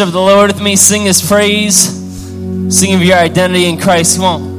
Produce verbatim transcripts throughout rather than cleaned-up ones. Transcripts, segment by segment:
Of the Lord with me, sing his praise, sing of your identity in Christ. Won't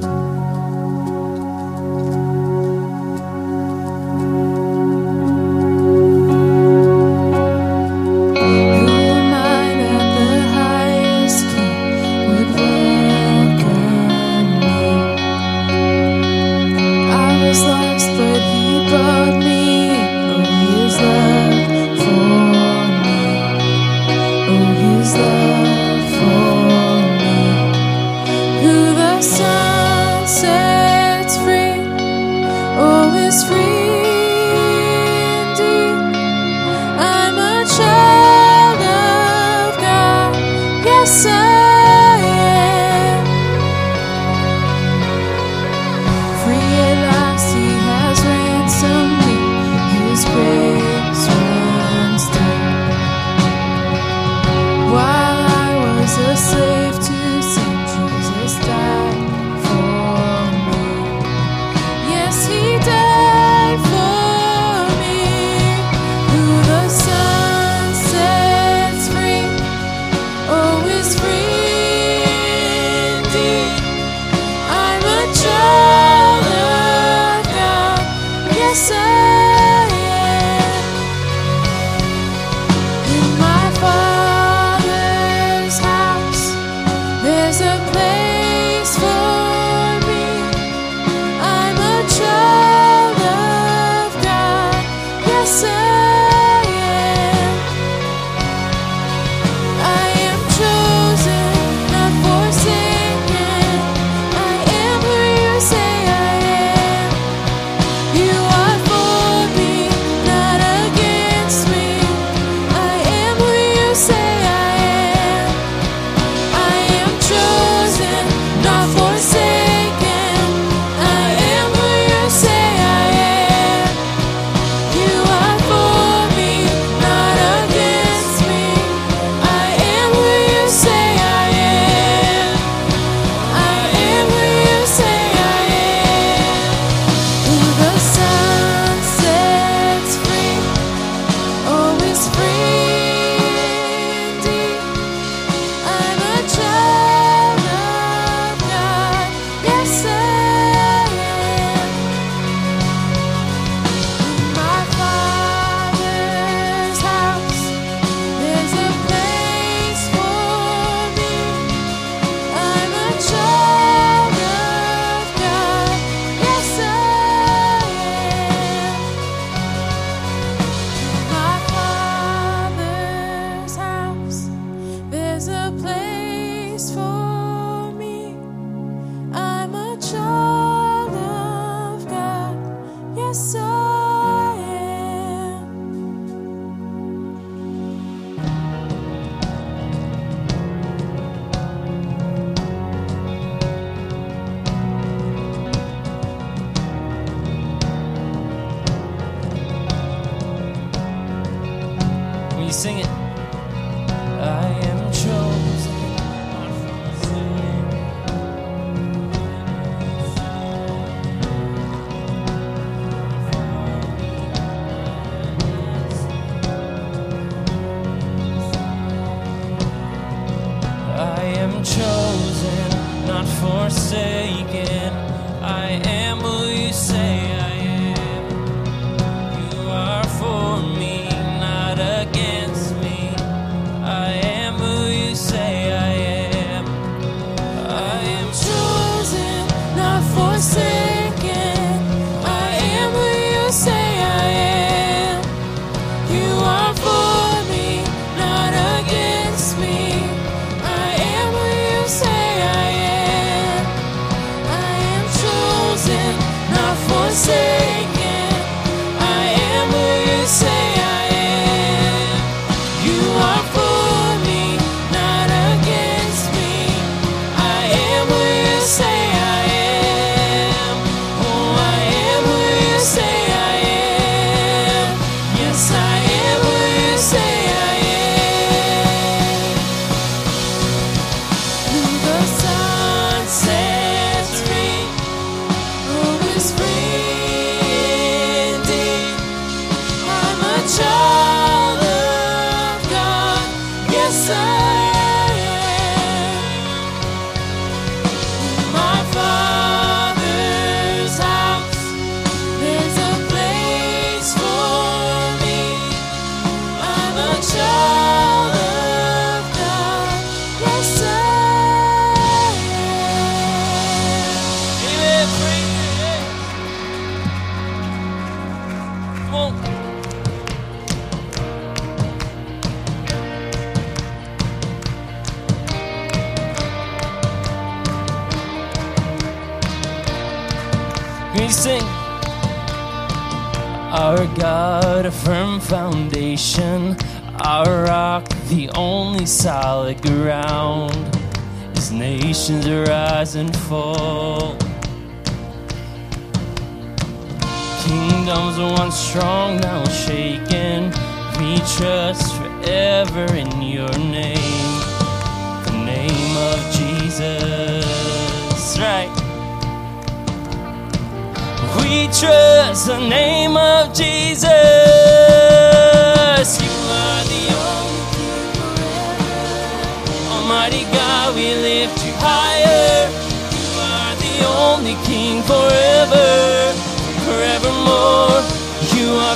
I am chosen. sing. Our God, a firm foundation, our rock, the only solid ground. As nations rise and fall, kingdoms once strong, now shaken, we trust forever in your name, the name of Jesus. Right. We trust the name of Jesus. You are the only King forever. Almighty God, we lift you higher. You are the only King forever, forevermore. You are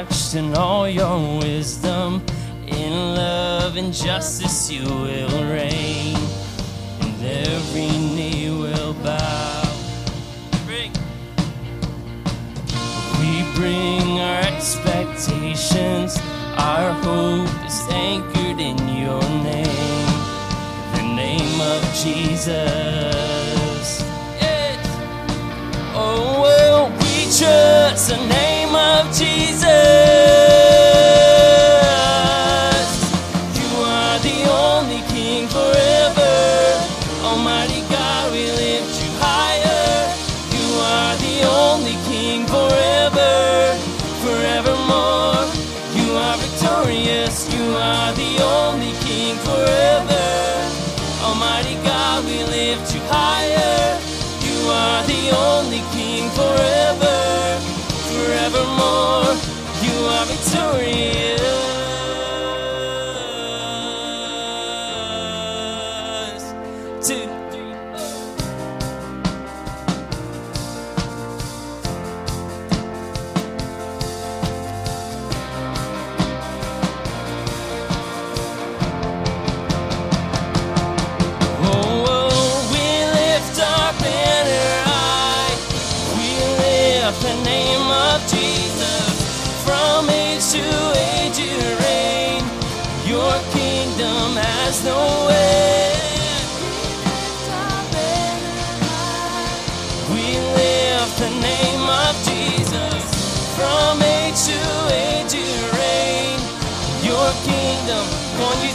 in all your wisdom, in love and justice you will reign, and every knee will bow. Bring our expectations, our hope is anchored in your name, the name of Jesus. It. Oh, well, we trust the name of Jesus. You are the only King forever, Almighty God, we lift you higher. You are the only King forever, forevermore. You are victorious. You are the only King forever, Almighty God, we lift you higher. You are the only King forever, forevermore. You are victorious. Two.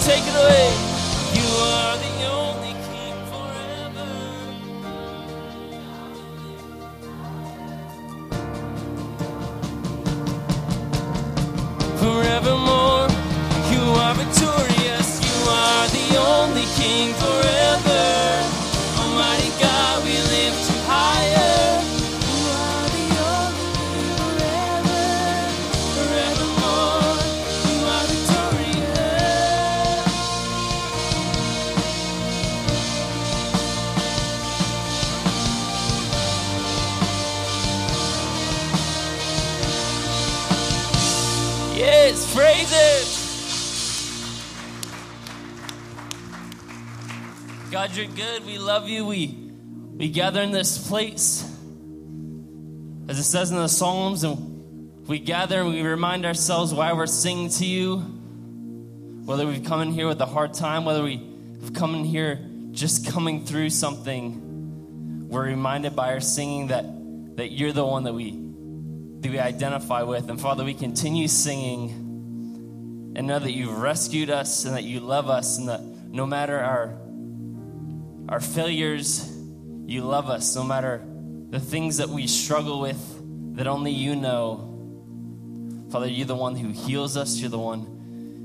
Take it away. You are the only King forever. Forevermore, you are victorious. You are the only King forever. Almighty God, we lift you higher. You are the only King forever. Forevermore, you are victorious. Yes, praise it. God, you're good. We love you. We we gather in this place, as it says in the Psalms, and we gather and we remind ourselves why we're singing to you. Whether we've come in here with a hard time, whether we've come in here just coming through something, we're reminded by our singing that that you're the one that we. that we identify with. And Father, we continue singing and know that you've rescued us and that you love us, and that no matter our our failures, you love us. No matter the things that we struggle with that only you know, Father, you're the one who heals us. You're the one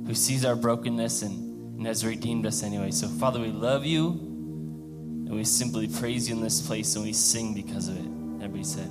who sees our brokenness and, and has redeemed us anyway. So Father, we love you and we simply praise you in this place, and we sing because of it. Everybody said.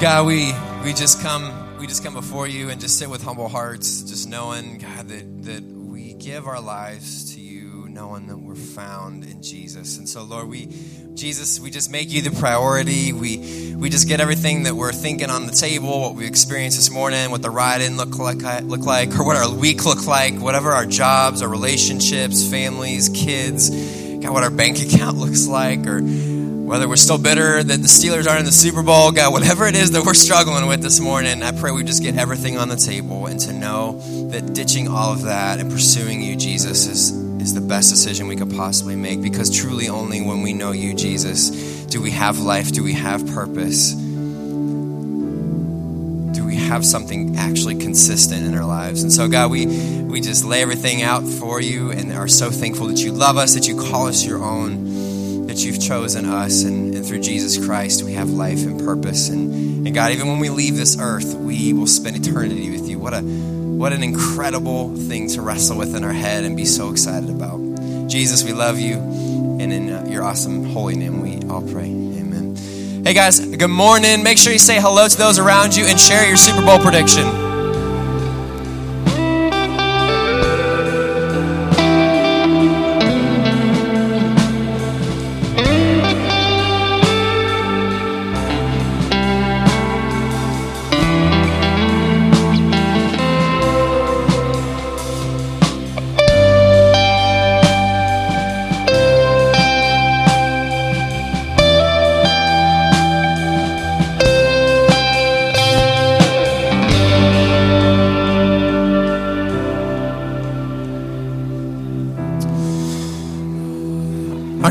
God, we we just come we just come before you and just sit with humble hearts, just knowing, God, that, that we give our lives to you, knowing that we're found in Jesus. And so, Lord, we Jesus, we just make you the priority. We we just get everything that we're thinking on the table, what we experienced this morning, what the ride-in look like, look like, or what our week look like, whatever our jobs, our relationships, families, kids, God, what our bank account looks like, or whether we're still bitter that the Steelers aren't in the Super Bowl, God, whatever it is that we're struggling with this morning, I pray we just get everything on the table and to know that ditching all of that and pursuing you, Jesus, is, is the best decision we could possibly make, because truly only when we know you, Jesus, do we have life, do we have purpose, do we have something actually consistent in our lives. And so, God, we, we just lay everything out for you and are so thankful that you love us, that you call us your own, that you've chosen us, and, and through Jesus Christ we have life and purpose. And, and God, even when we leave this earth, we will spend eternity with you. What a what an incredible thing to wrestle with in our head and be so excited about. Jesus, we love you, and in uh, your awesome holy name we all pray. Amen. Hey guys, good morning. Make sure you say hello to those around you and share your Super Bowl prediction.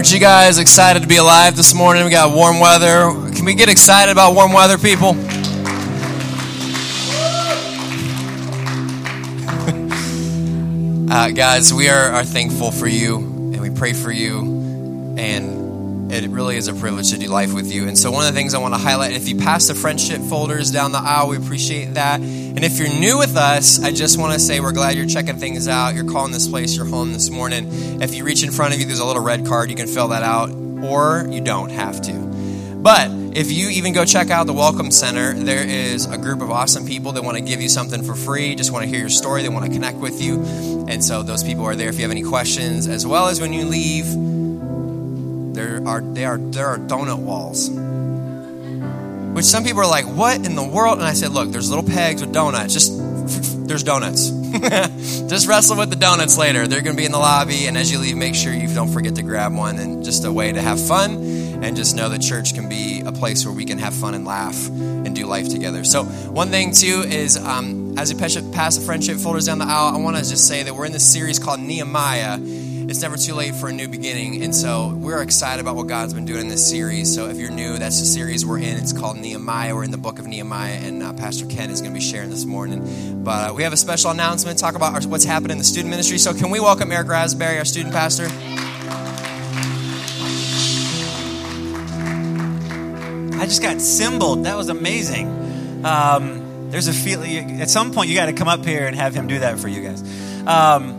You guys excited to be alive this morning? We got warm weather. Can we get excited about warm weather, people? uh, guys, we are, are thankful for you, and we pray for you, and it really is a privilege to do life with you. And so one of the things I want to highlight, if you pass the friendship folders down the aisle, we appreciate that. And if you're new with us, I just want to say we're glad you're checking things out. You're calling this place your home this morning. If you reach in front of you, there's a little red card. You can fill that out, or you don't have to. But if you even go check out the Welcome Center, there is a group of awesome people that want to give you something for free, just want to hear your story. They want to connect with you. And so those people are there if you have any questions, as well as when you leave, there are, there are, there are donut walls. Which some people are like, what in the world? And I said, look, there's little pegs with donuts. Just, there's donuts. Just wrestle with the donuts later. They're going to be in the lobby. And as you leave, make sure you don't forget to grab one. And just a way to have fun and just know that church can be a place where we can have fun and laugh and do life together. So one thing, too, is um, as we pass the friendship folders down the aisle, I want to just say that we're in this series called Nehemiah. It's never too late for a new beginning, and so we're excited about what God's been doing in this series. So if you're new, that's the series we're in. It's called Nehemiah. We're in the book of Nehemiah, and uh, Pastor Ken is going to be sharing this morning. But uh, we have a special announcement to talk about our, what's happening in the student ministry. So can we welcome Eric Raspberry, our student pastor? I just got cymbaled. That was amazing. Um, there's a feeling. At some point, you got to come up here and have him do that for you guys. Um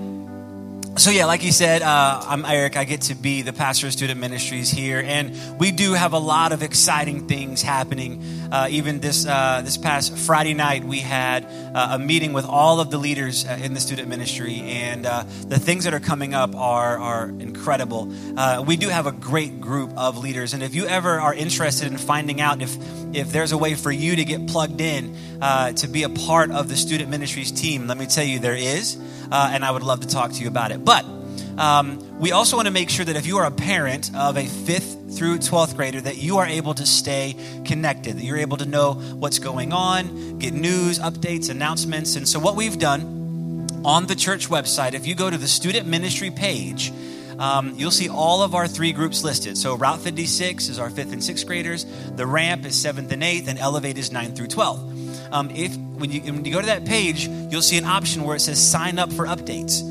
So yeah, like you said, uh, I'm Eric. I get to be the pastor of student ministries here, and we do have a lot of exciting things happening. Uh, even this uh, this past Friday night, we had uh, a meeting with all of the leaders uh, in the student ministry, and uh, the things that are coming up are are incredible. Uh, we do have a great group of leaders, and if you ever are interested in finding out if if there's a way for you to get plugged in uh, to be a part of the student ministries team, let me tell you, there is. Uh, and I would love to talk to you about it. But um, we also want to make sure that if you are a parent of a fifth through twelfth grader, that you are able to stay connected, that you're able to know what's going on, get news, updates, announcements. And so what we've done on the church website, if you go to the student ministry page, Um, you'll see all of our three groups listed. So Route fifty-six is our fifth and sixth graders. The Ramp is seventh and eighth, and Elevate is ninth through twelfth. Um, if when you, when you go to that page, you'll see an option where it says sign up for updates.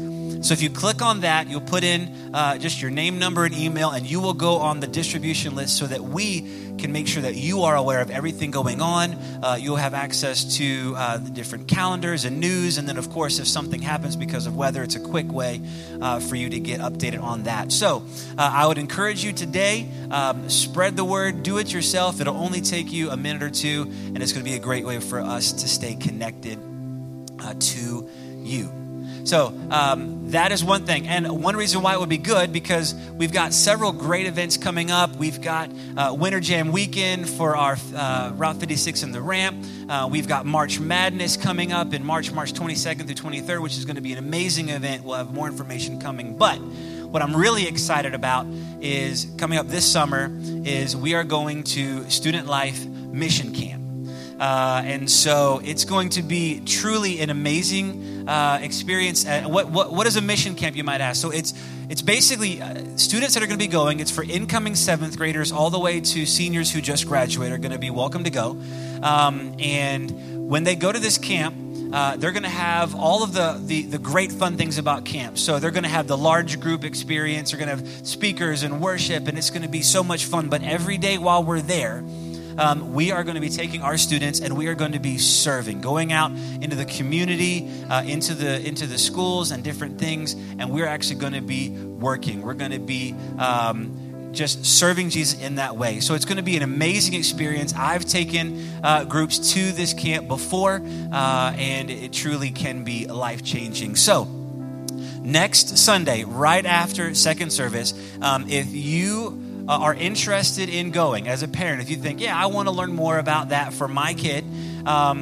So if you click on that, you'll put in uh, just your name, number, and email, and you will go on the distribution list so that we can make sure that you are aware of everything going on. Uh, you'll have access to uh, the different calendars and news. And then, of course, if something happens because of weather, it's a quick way uh, for you to get updated on that. So uh, I would encourage you today, um, spread the word, do it yourself. It'll only take you a minute or two, and it's going to be a great way for us to stay connected uh, to you. So um, that is one thing. And one reason why it would be good, because we've got several great events coming up. We've got uh, Winter Jam Weekend for our uh, Route fifty-six and the Ramp. Uh, we've got March Madness coming up in March, March twenty-second through twenty-third, which is going to be an amazing event. We'll have more information coming. But what I'm really excited about is coming up this summer is we are going to Student Life Mission Camp. Uh, and so it's going to be truly an amazing uh, experience. Uh, what, what, what is a mission camp, you might ask? So it's it's basically uh, students that are going to be going. It's for incoming seventh graders all the way to seniors who just graduated are going to be welcome to go. Um, and when they go to this camp, Uh, they're going to have all of the, the the great fun things about camp. So they're going to have the large group experience. They're going to have speakers and worship, and it's going to be so much fun. But every day while we're there, Um, we are going to be taking our students, and we are going to be serving, going out into the community, uh, into the into the schools and different things. And we're actually going to be working. We're going to be um, just serving Jesus in that way. So it's going to be an amazing experience. I've taken uh, groups to this camp before, uh, and it truly can be life-changing. So next Sunday, right after second service, um, if you are interested in going as a parent, if you think, yeah, I want to learn more about that for my kid, um,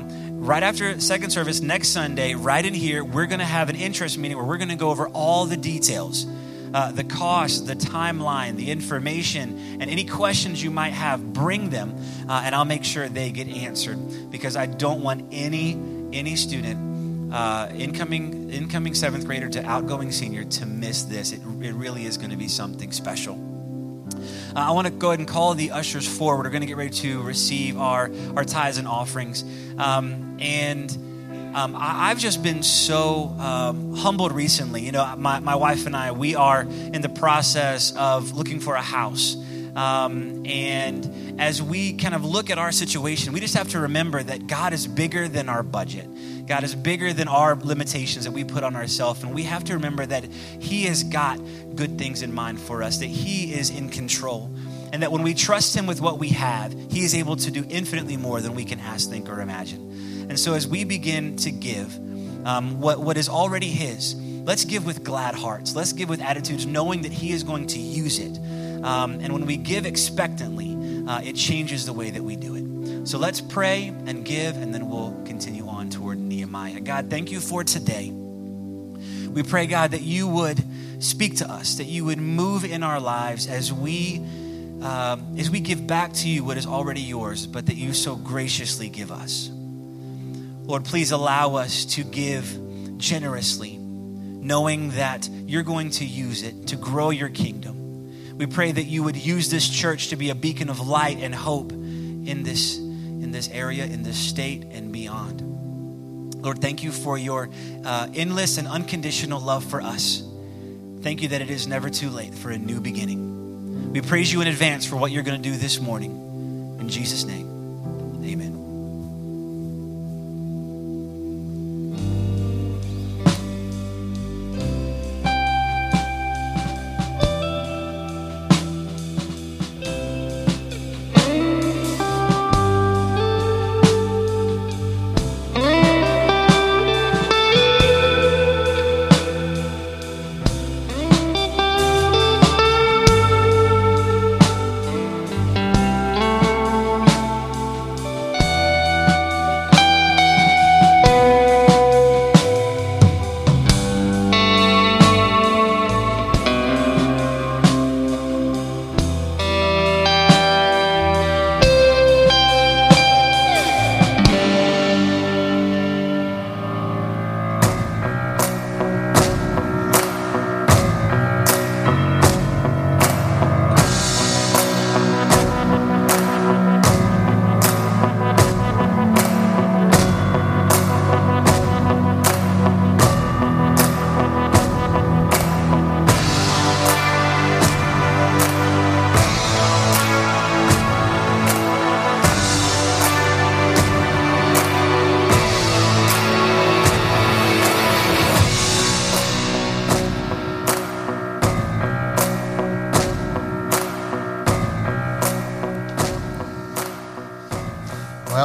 right after second service next Sunday, right in here, we're going to have an interest meeting where we're going to go over all the details, uh, the cost, the timeline, the information, and any questions you might have, bring them, uh, and I'll make sure they get answered, because I don't want any any student Uh, incoming incoming seventh grader to outgoing senior to miss this. It, it really is going to be something special. Uh, I want to go ahead and call the ushers forward. We're going to get ready to receive our, our tithes and offerings. Um, and um, I, I've just been so um, humbled recently. You know, my, my wife and I, we are in the process of looking for a house. Um, and as we kind of look at our situation, we just have to remember that God is bigger than our budget. God is bigger than our limitations that we put on ourselves. And we have to remember that He has got good things in mind for us, that He is in control, and that when we trust Him with what we have, He is able to do infinitely more than we can ask, think, or imagine. And so as we begin to give um, what, what is already His, let's give with glad hearts. Let's give with attitudes, knowing that He is going to use it. Um, and when we give expectantly, uh, it changes the way that we do it. So let's pray and give, and then we'll continue on toward Nehemiah. God, thank you for today. We pray, God, that you would speak to us, that you would move in our lives as we um, is we give back to you what is already yours, but that you so graciously give us. Lord, please allow us to give generously, knowing that you're going to use it to grow your kingdom. We pray that you would use this church to be a beacon of light and hope in this, in this area, in this state, and beyond. Lord, thank you for your uh, endless and unconditional love for us. Thank you that it is never too late for a new beginning. We praise you in advance for what you're going to do this morning. In Jesus' name, amen.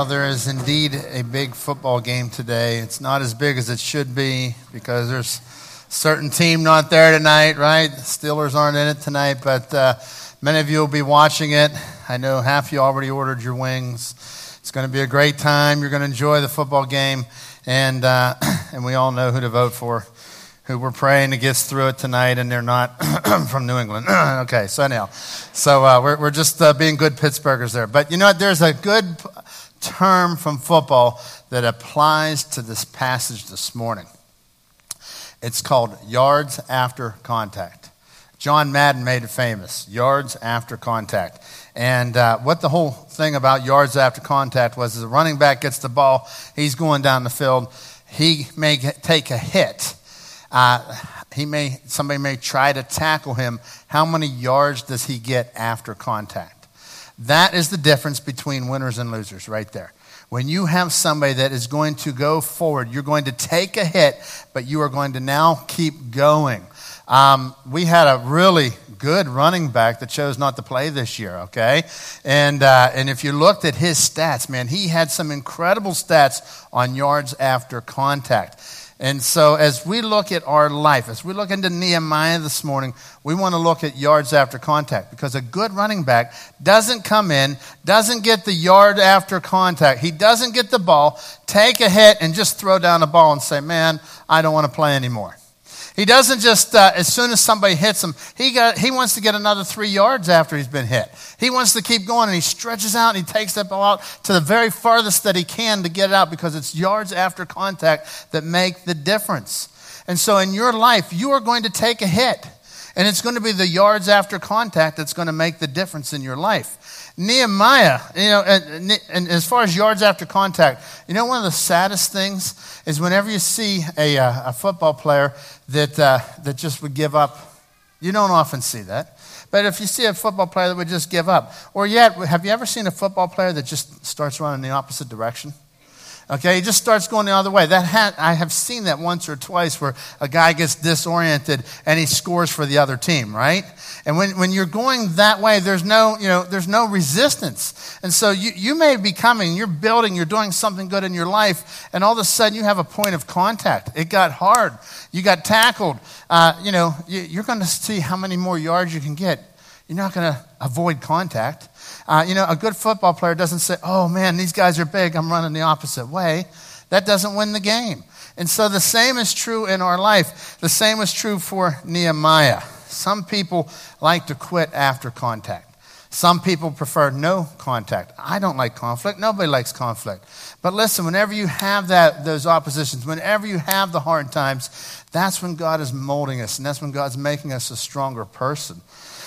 There is indeed a big football game today. It's not as big as it should be because there's a certain team not there tonight, right? The Steelers aren't in it tonight, but uh, many of you will be watching it. I know half of you already ordered your wings. It's going to be a great time. You're going to enjoy the football game, and uh, and we all know who to vote for, who we're praying to get through it tonight, and they're not from New England. Okay, so anyhow, so uh, we're, we're just uh, being good Pittsburghers there. But you know what? There's a good term from football that applies to this passage this morning. It's called yards after contact. John Madden made it famous, yards after contact. And uh, what the whole thing about yards after contact was is the running back gets the ball, he's going down the field, he may get, take a hit. Uh, he may somebody may try to tackle him. How many yards does he get after contact? That is the difference between winners and losers right there. When you have somebody that is going to go forward, you're going to take a hit, but you are going to now keep going. Um, we had a really good running back that chose not to play this year, okay? And uh, and if you looked at his stats, man, he had some incredible stats on yards after contact. And so as we look at our life, as we look into Nehemiah this morning, we want to look at yards after contact, because a good running back doesn't come in, doesn't get the yard after contact. He doesn't get the ball, take a hit, and just throw down the ball and say, man, I don't want to play anymore. He doesn't just, uh, as soon as somebody hits him, he got, he wants to get another three yards after he's been hit. He wants to keep going, and he stretches out, and he takes that ball out to the very farthest that he can to get it out, because it's yards after contact that make the difference. And so in your life, you are going to take a hit, and it's going to be the yards after contact that's going to make the difference in your life. Nehemiah, you know, and, and as far as yards after contact, you know, one of the saddest things is whenever you see a, uh, a football player that uh, that just would give up. You don't often see that. But if you see a football player that would just give up, or yet, have you ever seen a football player that just starts running the opposite direction? Okay, he just starts going the other way. That ha- I have seen that once or twice where a guy gets disoriented and he scores for the other team, right? And when, when you're going that way, there's no, you know, there's no resistance. And so you, you may be coming, you're building, you're doing something good in your life, and all of a sudden you have a point of contact. It got hard. You got tackled. Uh, you know, you, you're going to see how many more yards you can get. You're not going to avoid contact. Uh, you know, a good football player doesn't say, oh, man, these guys are big, I'm running the opposite way. That doesn't win the game. And so the same is true in our life. The same is true for Nehemiah. Some people like to quit after contact. Some people prefer no contact. I don't like conflict. Nobody likes conflict. But listen, whenever you have that, those oppositions, whenever you have the hard times, that's when God is molding us, and that's when God's making us a stronger person.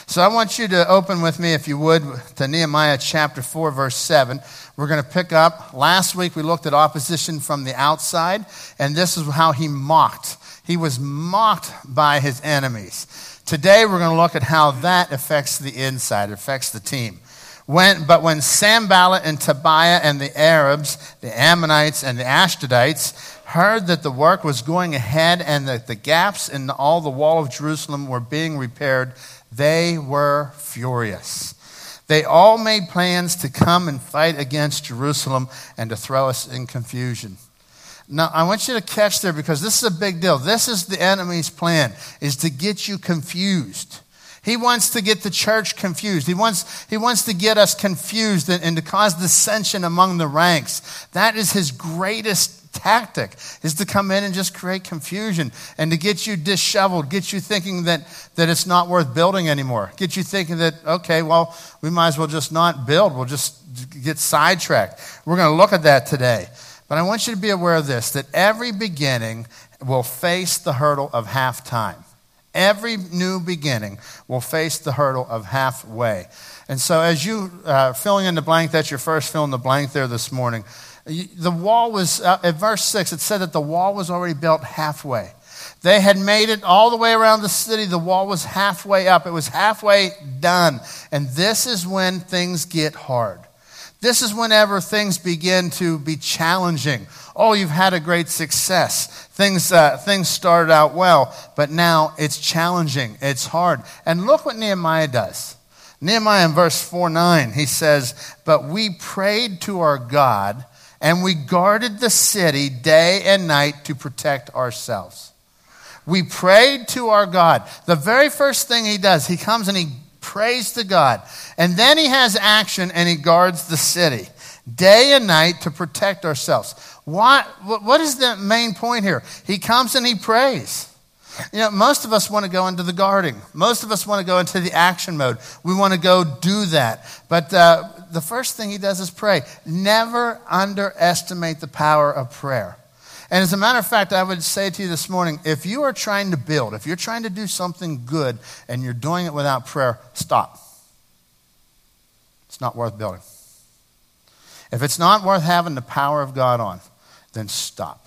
So I want you to open with me, if you would, to Nehemiah chapter four, verse seven. We're going to pick up. Last week we looked at opposition from the outside, and this is how he mocked. He was mocked by his enemies. Today, we're going to look at how that affects the inside, affects the team. When, but when Sanballat and Tobiah and the Arabs, the Ammonites and the Ashdodites heard that the work was going ahead and that the gaps in all the wall of Jerusalem were being repaired, they were furious. They all made plans to come and fight against Jerusalem and to throw us in confusion. Now, I want you to catch there, because this is a big deal. This is the enemy's plan, is to get you confused. He wants to get the church confused. He wants, he wants to get us confused and, and to cause dissension among the ranks. That is his greatest tactic, is to come in and just create confusion and to get you disheveled, get you thinking that, that it's not worth building anymore, get you thinking that, okay, well, we might as well just not build. We'll just get sidetracked. We're going to look at that today. But I want you to be aware of this, that every beginning will face the hurdle of half time. Every new beginning will face the hurdle of halfway. And so as you uh, filling in the blank, that's your first fill in the blank there this morning. The wall was, uh, at verse six, it said that the wall was already built halfway. They had made it all the way around the city. The wall was halfway up. It was halfway done. And this is when things get hard. This is whenever things begin to be challenging. Oh, you've had a great success. Things uh, things started out well, but now it's challenging. It's hard. And look what Nehemiah does. Nehemiah in verse four nine, he says, "But we prayed to our God, and we guarded the city day and night to protect ourselves." We prayed to our God. The very first thing he does, he comes and he praise to God. And then he has action and he guards the city day and night to protect ourselves. Why, what is the main point here? He comes and he prays. You know, most of us want to go into the guarding. Most of us want to go into the action mode. We want to go do that. But uh, the first thing he does is pray. Never underestimate the power of prayer. And as a matter of fact, I would say to you this morning, if you are trying to build, if you're trying to do something good and you're doing it without prayer, stop. It's not worth building. If it's not worth having the power of God on, then stop.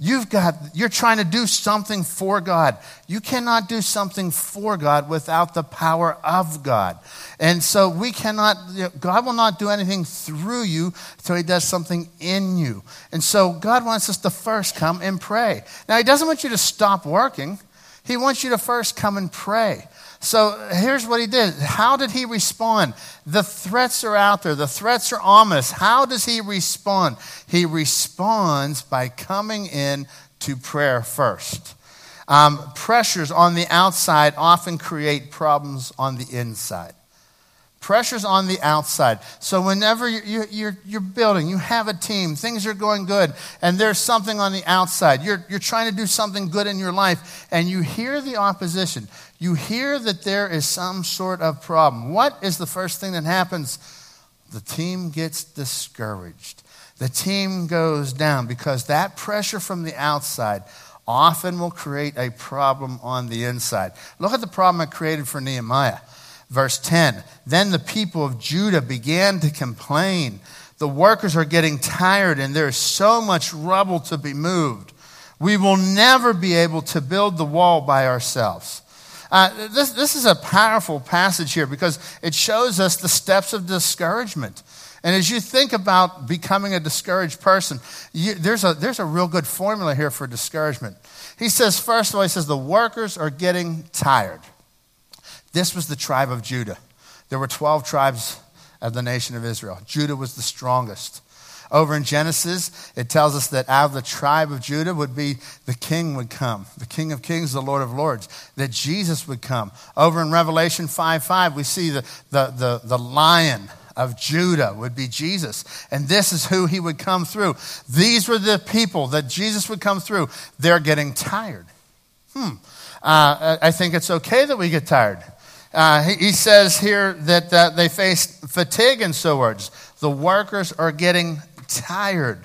You've got, you're trying to do something for God. You cannot do something for God without the power of God. And so we cannot, you know, God will not do anything through you until he does something in you. And so God wants us to first come and pray. Now, he doesn't want you to stop working. He wants you to first come and pray. So here's what he did. How did he respond? The threats are out there. The threats are ominous. How does he respond? He responds by coming in to prayer first. Um, pressures on the outside often create problems on the inside. Pressures on the outside. So whenever you're, you're, you're building, you have a team, things are going good, and there's something on the outside. You're, you're trying to do something good in your life, and you hear the opposition. You hear that there is some sort of problem. What is the first thing that happens? The team gets discouraged. The team goes down, because that pressure from the outside often will create a problem on the inside. Look at the problem it created for Nehemiah. Verse ten, then the people of Judah began to complain. The workers are getting tired and there is so much rubble to be moved. We will never be able to build the wall by ourselves. Uh, this, this is a powerful passage here, because it shows us the steps of discouragement. And as you think about becoming a discouraged person, you, there's a, there's a real good formula here for discouragement. He says, first of all, he says, the workers are getting tired. This was the tribe of Judah. There were twelve tribes of the nation of Israel. Judah was the strongest. Over in Genesis, it tells us that out of the tribe of Judah would be the king would come, the King of Kings, the Lord of Lords, that Jesus would come. Over in Revelation five five, we see the, the, the, the lion of Judah would be Jesus. And this is who he would come through. These were the people that Jesus would come through. They're getting tired. Hmm. Uh, I think it's okay that we get tired. Uh, he, he says here that uh, they faced fatigue and swords. The workers are getting tired.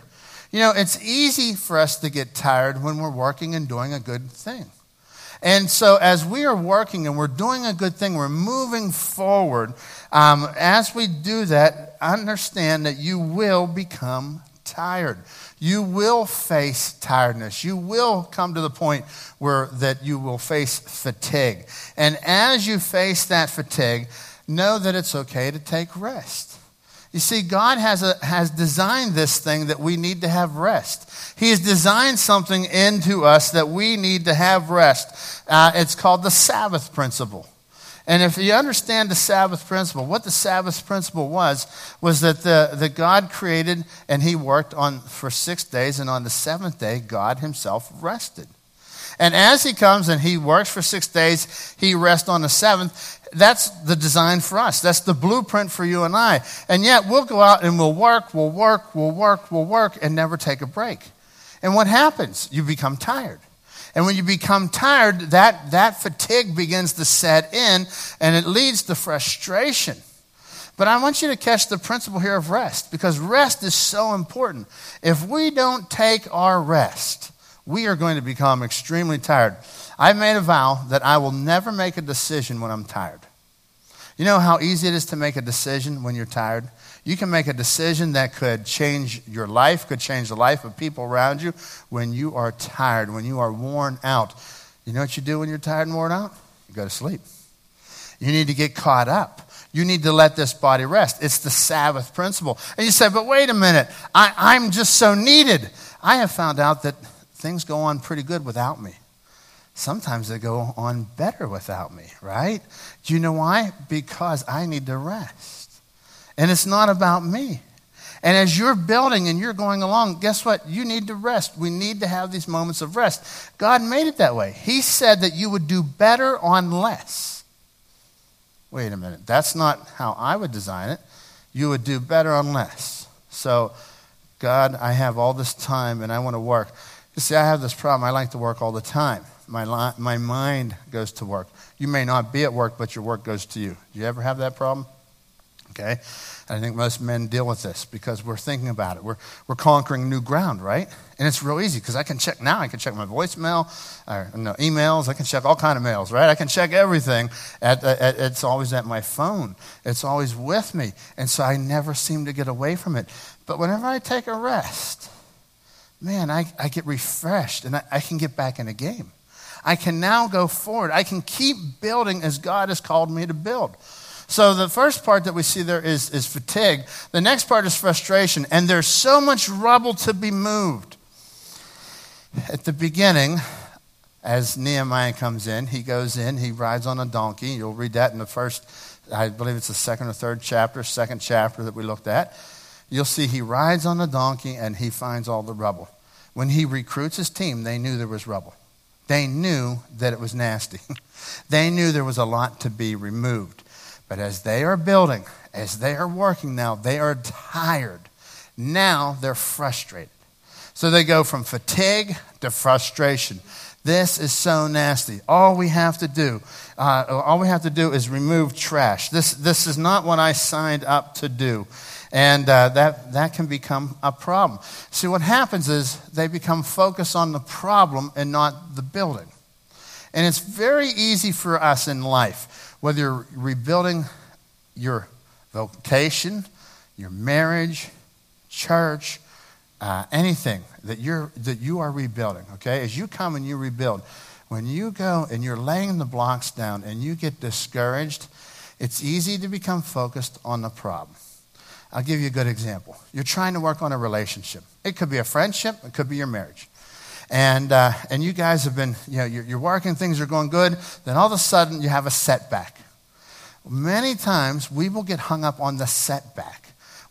You know, it's easy for us to get tired when we're working and doing a good thing. And so as we are working and we're doing a good thing, we're moving forward. Um, as we do that, understand that you will become tired. You will face tiredness. You will come to the point where that you will face fatigue. And as you face that fatigue, know that it's okay to take rest. You see, God has a, has designed this thing that we need to have rest. He has designed something into us that we need to have rest. Uh, it's called the Sabbath principle. And if you understand the Sabbath principle, what the Sabbath principle was, was that the, the God created and he worked on for six days, and on the seventh day, God himself rested. And as he comes and he works for six days, he rests on the seventh. That's the design for us. That's the blueprint for you and I. And yet we'll go out and we'll work, we'll work, we'll work, we'll work, and never take a break. And what happens? You become tired. And when you become tired, that, that fatigue begins to set in, and it leads to frustration. But I want you to catch the principle here of rest, because rest is so important. If we don't take our rest, we are going to become extremely tired. I've made a vow that I will never make a decision when I'm tired. You know how easy it is to make a decision when you're tired? You can make a decision that could change your life, could change the life of people around you when you are tired, when you are worn out. You know what you do when you're tired and worn out? You go to sleep. You need to get caught up. You need to let this body rest. It's the Sabbath principle. And you say, but wait a minute, I, I'm just so needed. I have found out that things go on pretty good without me. Sometimes they go on better without me, right? Do you know why? Because I need to rest. And it's not about me. And as you're building and you're going along, guess what? You need to rest. We need to have these moments of rest. God made it that way. He said that you would do better on less. Wait a minute. That's not how I would design it. You would do better on less. So, God, I have all this time and I want to work. You see, I have this problem. I like to work all the time. My li- my mind goes to work. You may not be at work, but your work goes to you. Do you ever have that problem? Okay. I think most men deal with this because we're thinking about it. We're we're conquering new ground, right? And it's real easy because I can check now. I can check my voicemail, or no, emails. I can check all kind of mails, right? I can check everything. At, at, it's always at my phone. It's always with me. And so I never seem to get away from it. But whenever I take a rest, man, I, I get refreshed, and I, I can get back in the game. I can now go forward. I can keep building as God has called me to build. So the first part that we see there is, is fatigue. The next part is frustration, and there's so much rubble to be moved. At the beginning, as Nehemiah comes in, he goes in, he rides on a donkey. You'll read that in the first, I believe it's the second or third chapter, second chapter that we looked at. You'll see he rides on a donkey and he finds all the rubble. When he recruits his team, they knew there was rubble. They knew that it was nasty. They knew there was a lot to be removed. But as they are building, as they are working now, they are tired. Now they're frustrated. So they go from fatigue to frustration. This is so nasty. All we have to do, uh, all we have to do is remove trash. This, this is not what I signed up to do. And uh, that, that can become a problem. See, what happens is they become focused on the problem and not the building. And it's very easy for us in life, whether you're rebuilding your vocation, your marriage, church, uh, anything that you're that you are rebuilding, okay? As you come and you rebuild, when you go and you're laying the blocks down and you get discouraged, it's easy to become focused on the problem. I'll give you a good example. You're trying to work on a relationship. It could be a friendship. It could be your marriage. And uh, and you guys have been, you know, you're, you're working, things are going good. Then all of a sudden, you have a setback. Many times, we will get hung up on the setback.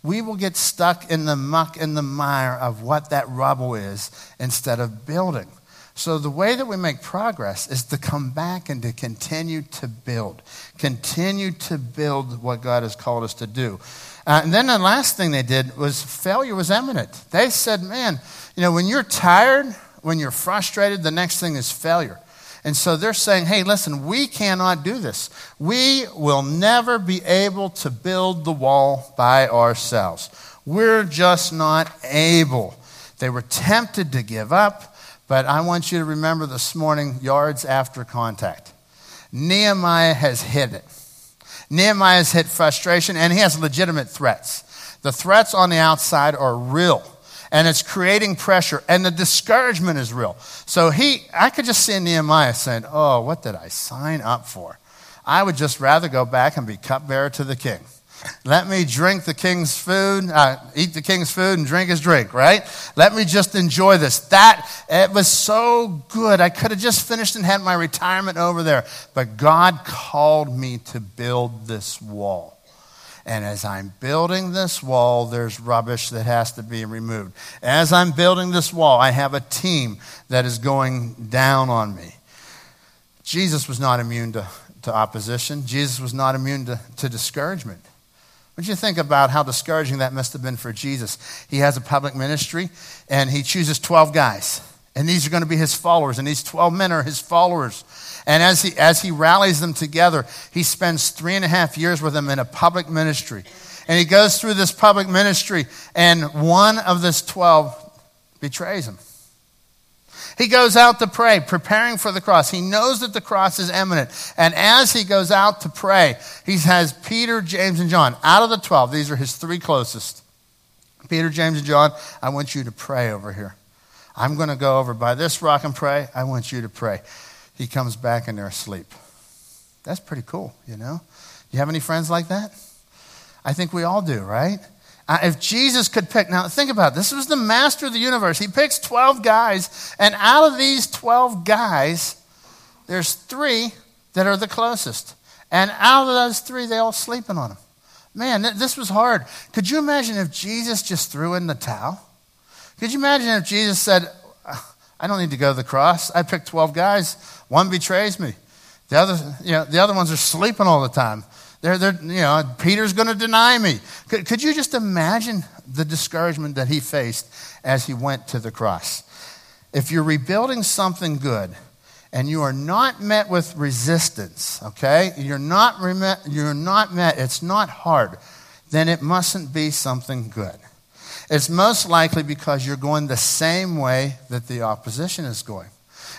We will get stuck in the muck and the mire of what that rubble is instead of building. So the way that we make progress is to come back and to continue to build. Continue to build what God has called us to do. Uh, and then the last thing they did was failure was imminent. They said, man, you know, when you're tired, when you're frustrated, the next thing is failure. And so they're saying, hey, listen, we cannot do this. We will never be able to build the wall by ourselves. We're just not able. They were tempted to give up, but I want you to remember this morning, yards after contact. Nehemiah has hit it. Nehemiah's hit frustration, and he has legitimate threats. The threats on the outside are real, and it's creating pressure, and the discouragement is real. So he, I could just see Nehemiah saying, oh, what did I sign up for? I would just rather go back and be cupbearer to the king. Let me drink the king's food, uh, eat the king's food and drink his drink, right? Let me just enjoy this. That, it was so good. I could have just finished and had my retirement over there. But God called me to build this wall. And as I'm building this wall, there's rubbish that has to be removed. As I'm building this wall, I have a team that is going down on me. Jesus was not immune to, to opposition. Jesus was not immune to, to discouragement. What do you think about how discouraging that must have been for Jesus? He has a public ministry, and he chooses twelve guys. And these are going to be his followers, and these twelve men are his followers. And as he as he rallies them together, he spends three and a half years with them in a public ministry. And he goes through this public ministry, and one of this twelve betrays him. He goes out to pray, preparing for the cross. He knows that the cross is imminent. And as he goes out to pray, he has Peter, James, and John. Out of the twelve, these are his three closest. Peter, James, and John, I want you to pray over here. I'm going to go over by this rock and pray. I want you to pray. He comes back and they're asleep. That's pretty cool, you know? You have any friends like that? I think we all do, right? Uh, if Jesus could pick, now think about it. This was the master of the universe. He picks twelve guys, and out of these twelve guys, there's three that are the closest. And out of those three, they all sleeping on him. Man, th- this was hard. Could you imagine if Jesus just threw in the towel? Could you imagine if Jesus said, I don't need to go to the cross. I picked twelve guys. One betrays me. The other, you know, the other ones are sleeping all the time. They're, they're, you know, Peter's going to deny me. Could, could you just imagine the discouragement that he faced as he went to the cross? If you're rebuilding something good and you are not met with resistance, okay, you're not rem- you're not met, it's not hard, then it mustn't be something good. It's most likely because you're going the same way that the opposition is going.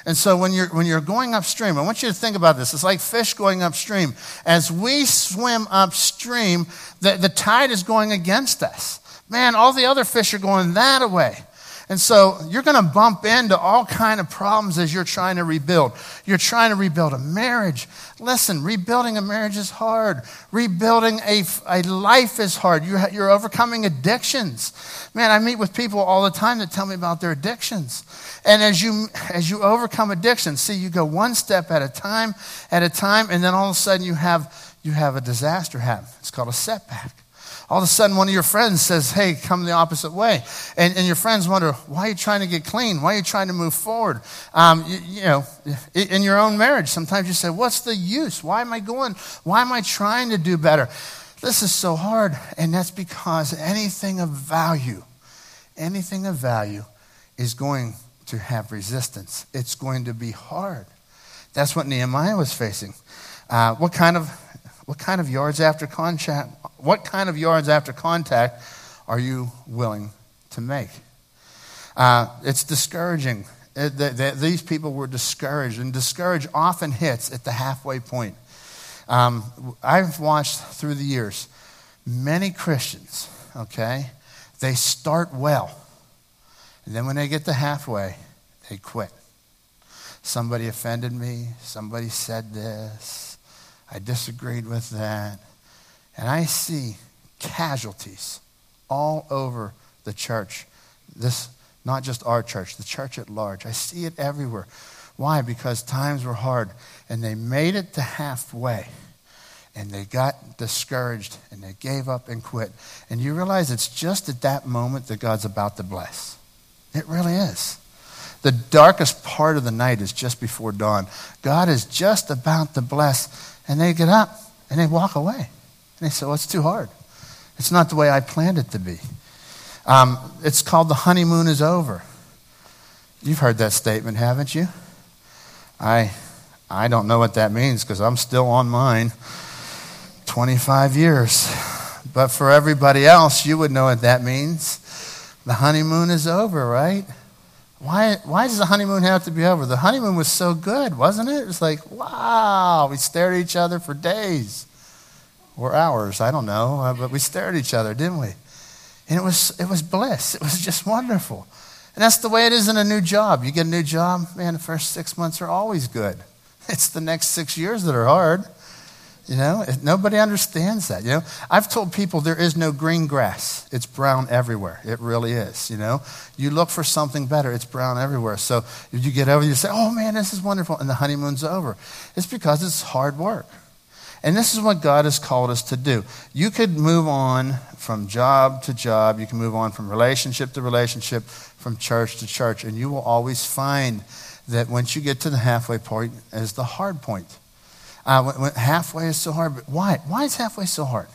And so when you're when you're going upstream, I want you to think about this. It's like fish going upstream. As we swim upstream, the, the tide is going against us. Man, all the other fish are going that way. And so you're going to bump into all kind of problems as you're trying to rebuild. You're trying to rebuild a marriage. Listen, rebuilding a marriage is hard. Rebuilding a, a life is hard. You're, you're overcoming addictions. Man, I meet with people all the time that tell me about their addictions. And as you as you overcome addictions, see, you go one step at a time, at a time, and then all of a sudden you have you have a disaster happen. It's called a setback. All of a sudden, one of your friends says, hey, come the opposite way. And, and your friends wonder, why are you trying to get clean? Why are you trying to move forward? Um, you, you know, in your own marriage, sometimes you say, what's the use? Why am I going? Why am I trying to do better? This is so hard. And that's because anything of value, anything of value is going to have resistance. It's going to be hard. That's what Nehemiah was facing. Uh, what kind of... What kind of yards after contact? What kind of yards after contact are you willing to make? Uh, it's discouraging. It, the, the, these people were discouraged, and discourage often hits at the halfway point. Um, I've watched through the years many Christians. Okay, they start well, and then when they get to halfway, they quit. Somebody offended me. Somebody said this. I disagreed with that. And I see casualties all over the church. This, not just our church, the church at large. I see it everywhere. Why? Because times were hard. And they made it to halfway. And they got discouraged. And they gave up and quit. And you realize it's just at that moment that God's about to bless. It really is. The darkest part of the night is just before dawn. God is just about to bless. And they get up, and they walk away. And they say, well, it's too hard. It's not the way I planned it to be. Um, it's called the honeymoon is over. You've heard that statement, haven't you? I I don't know what that means because I'm still on mine, twenty-five years. But for everybody else, you would know what that means. The honeymoon is over, right? Why Why does the honeymoon have to be over? The honeymoon was so good, wasn't it? It was like, wow, we stared at each other for days or hours, I don't know, but we stared at each other, didn't we? And it was it was bliss. It was just wonderful. And that's the way it is in a new job. You get a new job, man, the first six months are always good. It's the next six years that are hard. You know, nobody understands that. You know, I've told people there is no green grass. It's brown everywhere. It really is, you know. You look for something better. It's brown everywhere. So if you get over, you say, oh, man, this is wonderful, and the honeymoon's over. It's because it's hard work. And this is what God has called us to do. You could move on from job to job. You can move on from relationship to relationship, from church to church, and you will always find that once you get to the halfway point is the hard point. Uh, halfway is so hard, but why? Why is halfway so hard?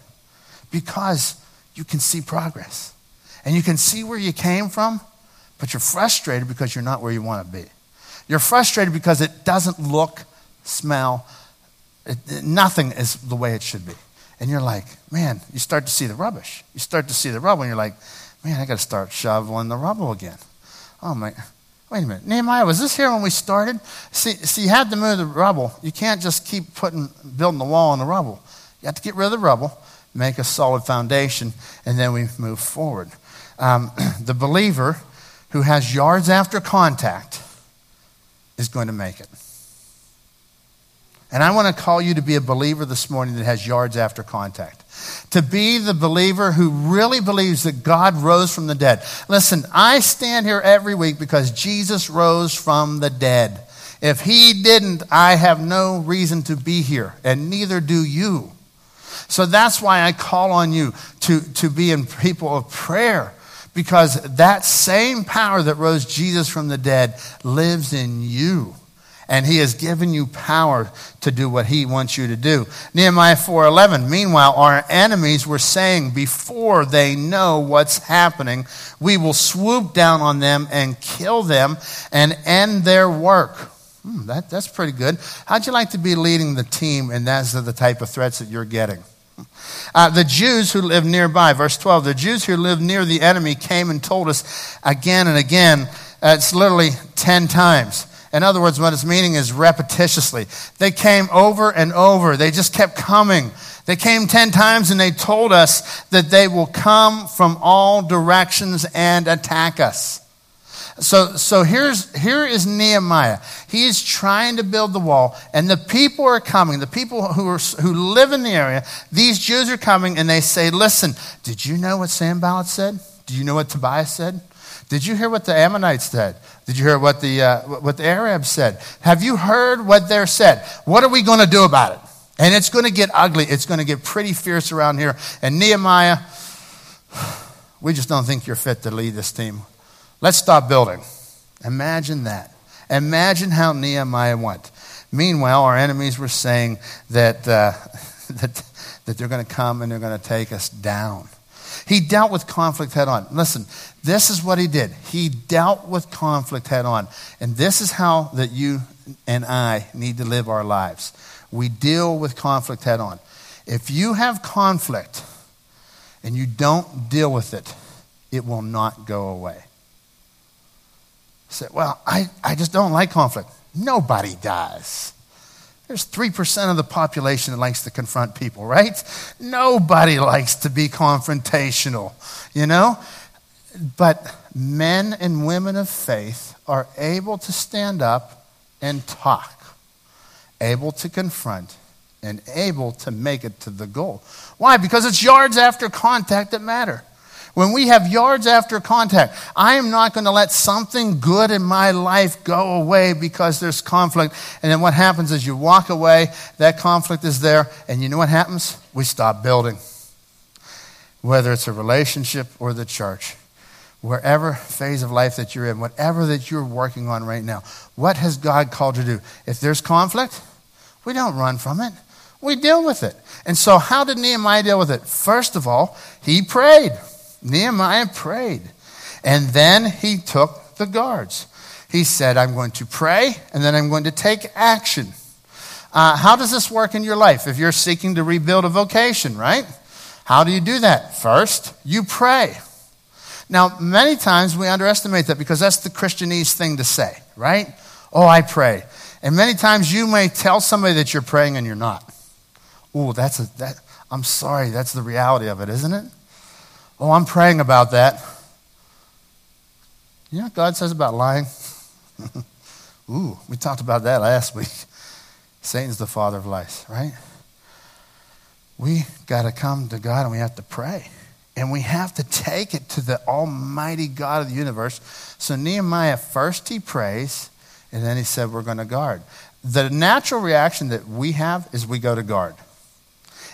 Because you can see progress. And you can see where you came from, but you're frustrated because you're not where you want to be. You're frustrated because it doesn't look, smell, it, it, nothing is the way it should be. And you're like, man, you start to see the rubbish. You start to see the rubble, and you're like, man, I got to start shoveling the rubble again. Oh, my... Wait a minute, Nehemiah, was this here when we started? See, see, you had to move the rubble. You can't just keep putting, building the wall on the rubble. You have to get rid of the rubble, make a solid foundation, and then we move forward. Um, the believer who has yards after contact is going to make it. And I want to call you to be a believer this morning that has yards after contact. To be the believer who really believes that God rose from the dead. Listen, I stand here every week because Jesus rose from the dead. If he didn't, I have no reason to be here, and neither do you. So that's why I call on you to, to be in people of prayer, because that same power that rose Jesus from the dead lives in you. And he has given you power to do what he wants you to do. Nehemiah four eleven, meanwhile, our enemies were saying, before they know what's happening, we will swoop down on them and kill them and end their work. Hmm, that, that's pretty good. How'd you like to be leading the team and that's the type of threats that you're getting? Uh, the Jews who lived nearby, verse twelve, the Jews who lived near the enemy came and told us again and again, uh, it's literally ten times. In other words, what it's meaning is repetitiously. They came over and over. They just kept coming. They came ten times and they told us that they will come from all directions and attack us. So, so here's, here is Nehemiah. He is trying to build the wall, and the people are coming. The people who are, who live in the area, these Jews are coming, and they say, listen, did you know what Sanballat said? Do you know what Tobiah said? Did you hear what the Ammonites said? Did you hear what the uh, what the Arabs said? Have you heard what they're said? What are we going to do about it? And it's going to get ugly. It's going to get pretty fierce around here. And Nehemiah, we just don't think you're fit to lead this team. Let's stop building. Imagine that. Imagine how Nehemiah went. Meanwhile, our enemies were saying that uh, that that they're going to come and they're going to take us down. He dealt with conflict head on. Listen, this is what he did. He dealt with conflict head on. And this is how that you and I need to live our lives. We deal with conflict head on. If you have conflict and you don't deal with it, it will not go away. Say, well, I, I just don't like conflict. Nobody does. There's three percent of the population that likes to confront people, right? Nobody likes to be confrontational, you know? But men and women of faith are able to stand up and talk, able to confront, and able to make it to the goal. Why? Because it's yards after contact that matter. When we have yards after contact, I am not going to let something good in my life go away because there's conflict. And then what happens is you walk away, that conflict is there, and you know what happens? We stop building. Whether it's a relationship or the church, wherever phase of life that you're in, whatever that you're working on right now, what has God called you to do? If there's conflict, we don't run from it. We deal with it. And so how did Nehemiah deal with it? First of all, he prayed. Nehemiah prayed, and then he took the guards. He said, I'm going to pray, and then I'm going to take action. Uh, how does this work in your life if you're seeking to rebuild a vocation, right? How do you do that? First, you pray. Now, many times we underestimate that because that's the Christianese thing to say, right? Oh, I pray. And many times you may tell somebody that you're praying and you're not. Oh, that's a, that, I'm sorry, that's the reality of it, isn't it? Oh, I'm praying about that. You know what God says about lying? Ooh, we talked about that last week. Satan's the father of lies, right? We got to come to God and we have to pray. And we have to take it to the almighty God of the universe. So Nehemiah, first he prays, and then he said, we're going to guard. The natural reaction that we have is we go to guard.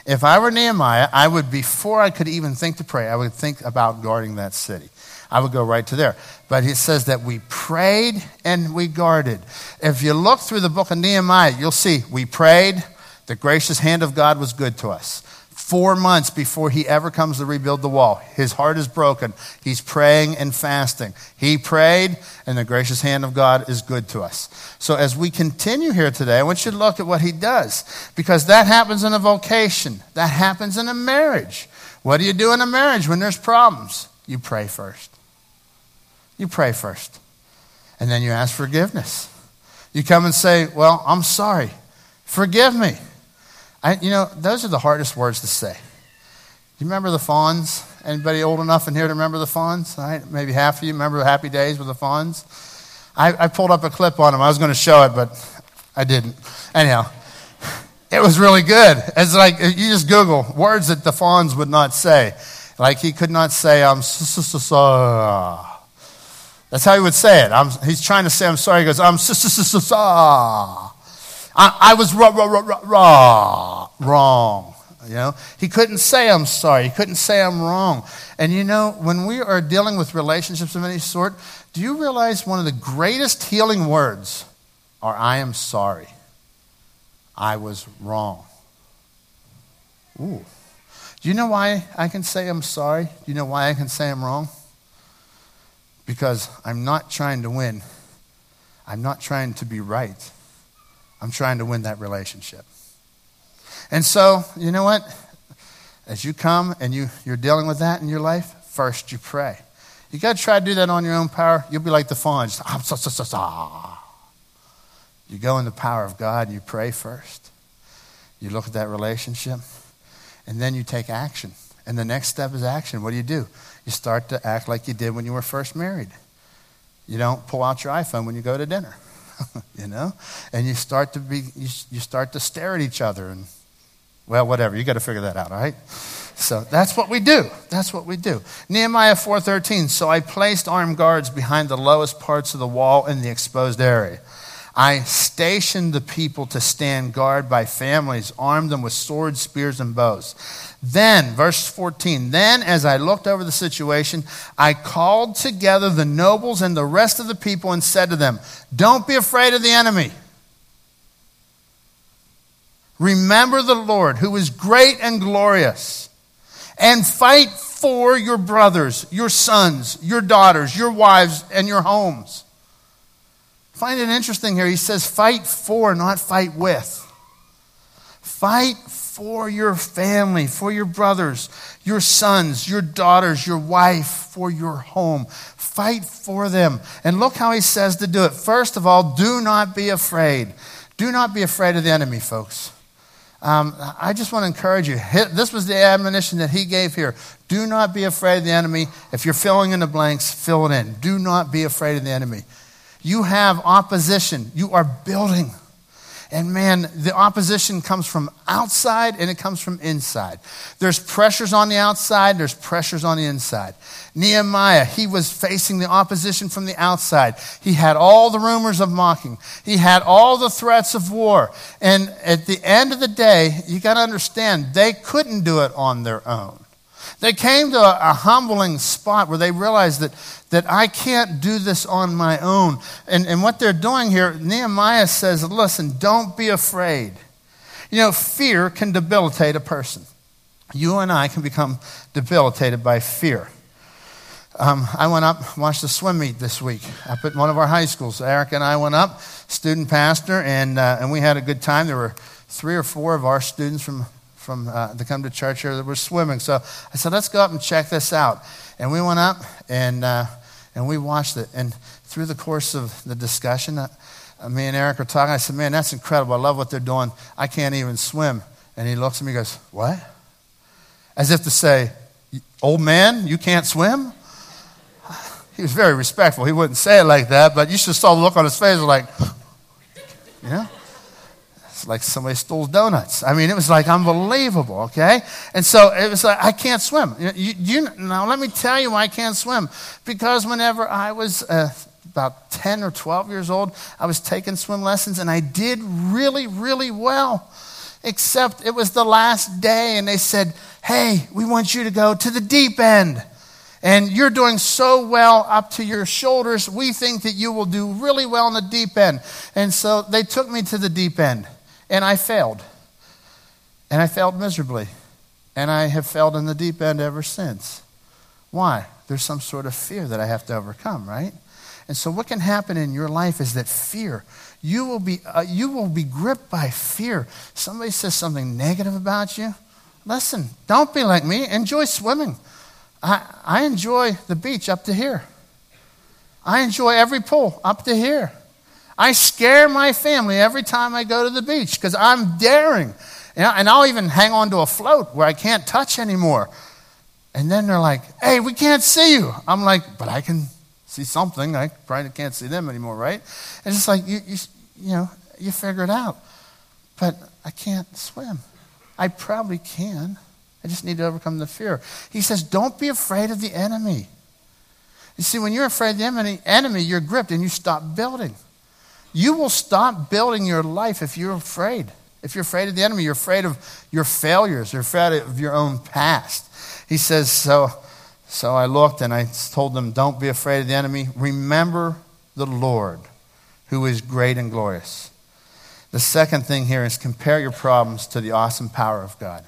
If I were Nehemiah, I would, before I could even think to pray, I would think about guarding that city. I would go right to there. But it says that we prayed and we guarded. If you look through the book of Nehemiah, you'll see we prayed. The gracious hand of God was good to us. Four months before he ever comes to rebuild the wall. His heart is broken. He's praying and fasting. He prayed, and the gracious hand of God is good to us. So as we continue here today, I want you to look at what he does, because that happens in a vocation. That happens in a marriage. What do you do in a marriage when there's problems? You pray first. You pray first. And then you ask forgiveness. You come and say, well, I'm sorry. Forgive me. I, you know, those are the hardest words to say. You remember the Fonz? Anybody old enough in here to remember the Fonz? Right? Maybe half of you remember the Happy Days with the Fonz? I, I pulled up a clip on him. I was going to show it, but I didn't. Anyhow, it was really good. It's like you just Google words that the Fonz would not say. Like he could not say, I'm so. That's how he would say it. I'm, he's trying to say, I'm sorry. He goes, I'm so. I, I was raw, raw, raw, raw, wrong, you know. He couldn't say I'm sorry. He couldn't say I'm wrong. And you know, when we are dealing with relationships of any sort, do you realize one of the greatest healing words are I am sorry. I was wrong. Ooh. Do you know why I can say I'm sorry? Do you know why I can say I'm wrong? Because I'm not trying to win. I'm not trying to be right. I'm trying to win that relationship. And so, you know what? As you come and you, you're dealing with that in your life, first you pray. You got to try to do that on your own power. You'll be like the Fonz. You go in the power of God and you pray first. You look at that relationship, and then you take action. And the next step is action. What do you do? You start to act like you did when you were first married. You don't pull out your iPhone when you go to dinner. You know, and you start to be you, you start to stare at each other, and well, whatever, you got to figure that out, all right? So that's what we do. That's what we do. Nehemiah four thirteen. So I placed armed guards behind the lowest parts of the wall in the exposed area. I stationed the people to stand guard by families, armed them with swords, spears, and bows. Then, verse fourteen, then as I looked over the situation, I called together the nobles and the rest of the people and said to them, don't be afraid of the enemy. Remember the Lord, who is great and glorious, and fight for your brothers, your sons, your daughters, your wives, and your homes. Find it interesting here. He says fight for, not fight with. Fight for your family, for your brothers, your sons, your daughters, your wife, for your home. Fight for them. And look how he says to do it. First of all, do not be afraid. Do not be afraid of the enemy, folks. Um, I just want to encourage you. This was the admonition that he gave here. Do not be afraid of the enemy. If you're filling in the blanks, fill it in. Do not be afraid of the enemy. You have opposition. You are building. And man, the opposition comes from outside and it comes from inside. There's pressures on the outside. There's pressures on the inside. Nehemiah, he was facing the opposition from the outside. He had all the rumors of mocking. He had all the threats of war. And at the end of the day, you got to understand, they couldn't do it on their own. They came to a, a humbling spot where they realized that, that I can't do this on my own. And, and what they're doing here, Nehemiah says, listen, don't be afraid. You know, fear can debilitate a person. You and I can become debilitated by fear. Um, I went up, watched a swim meet this week up at one of our high schools. Eric and I went up, student pastor, and uh, and we had a good time. There were three or four of our students from from uh, to come to church here that were swimming. So I said, let's go up and check this out. And we went up and uh, and we watched it. And through the course of the discussion, uh, me and Eric were talking. I said, man, that's incredible. I love what they're doing. I can't even swim. And he looks at me and goes, what? As if to say, old man, you can't swim? He was very respectful. He wouldn't say it like that, but you should have saw the look on his face like, you know? It's like somebody stole donuts. I mean, it was like unbelievable, okay? And so it was like, I can't swim. You, you, now, let me tell you why I can't swim. Because whenever I was uh, about ten or twelve years old, I was taking swim lessons, and I did really, really well. Except it was the last day, and they said, hey, we want you to go to the deep end. And you're doing so well up to your shoulders, we think that you will do really well in the deep end. And so they took me to the deep end, and I failed. And I failed miserably. And I have failed in the deep end ever since. Why? There's some sort of fear that I have to overcome, right? And so what can happen in your life is that fear, you will be uh, you will be gripped by fear. Somebody says something negative about you. Listen, don't be like me. Enjoy swimming. I, I enjoy the beach up to here. I enjoy every pool up to here. I scare my family every time I go to the beach because I'm daring. You know, and I'll even hang on to a float where I can't touch anymore. And then they're like, hey, we can't see you. I'm like, but I can see something. I probably can't see them anymore, right? And it's like, you, you, you know, you figure it out. But I can't swim. I probably can. I just need to overcome the fear. He says, don't be afraid of the enemy. You see, when you're afraid of the enemy, you're gripped and you stop building. You will stop building your life if you're afraid. If you're afraid of the enemy, you're afraid of your failures. You're afraid of your own past. He says, so, so I looked and I told them, don't be afraid of the enemy. Remember the Lord, who is great and glorious. The second thing here is compare your problems to the awesome power of God.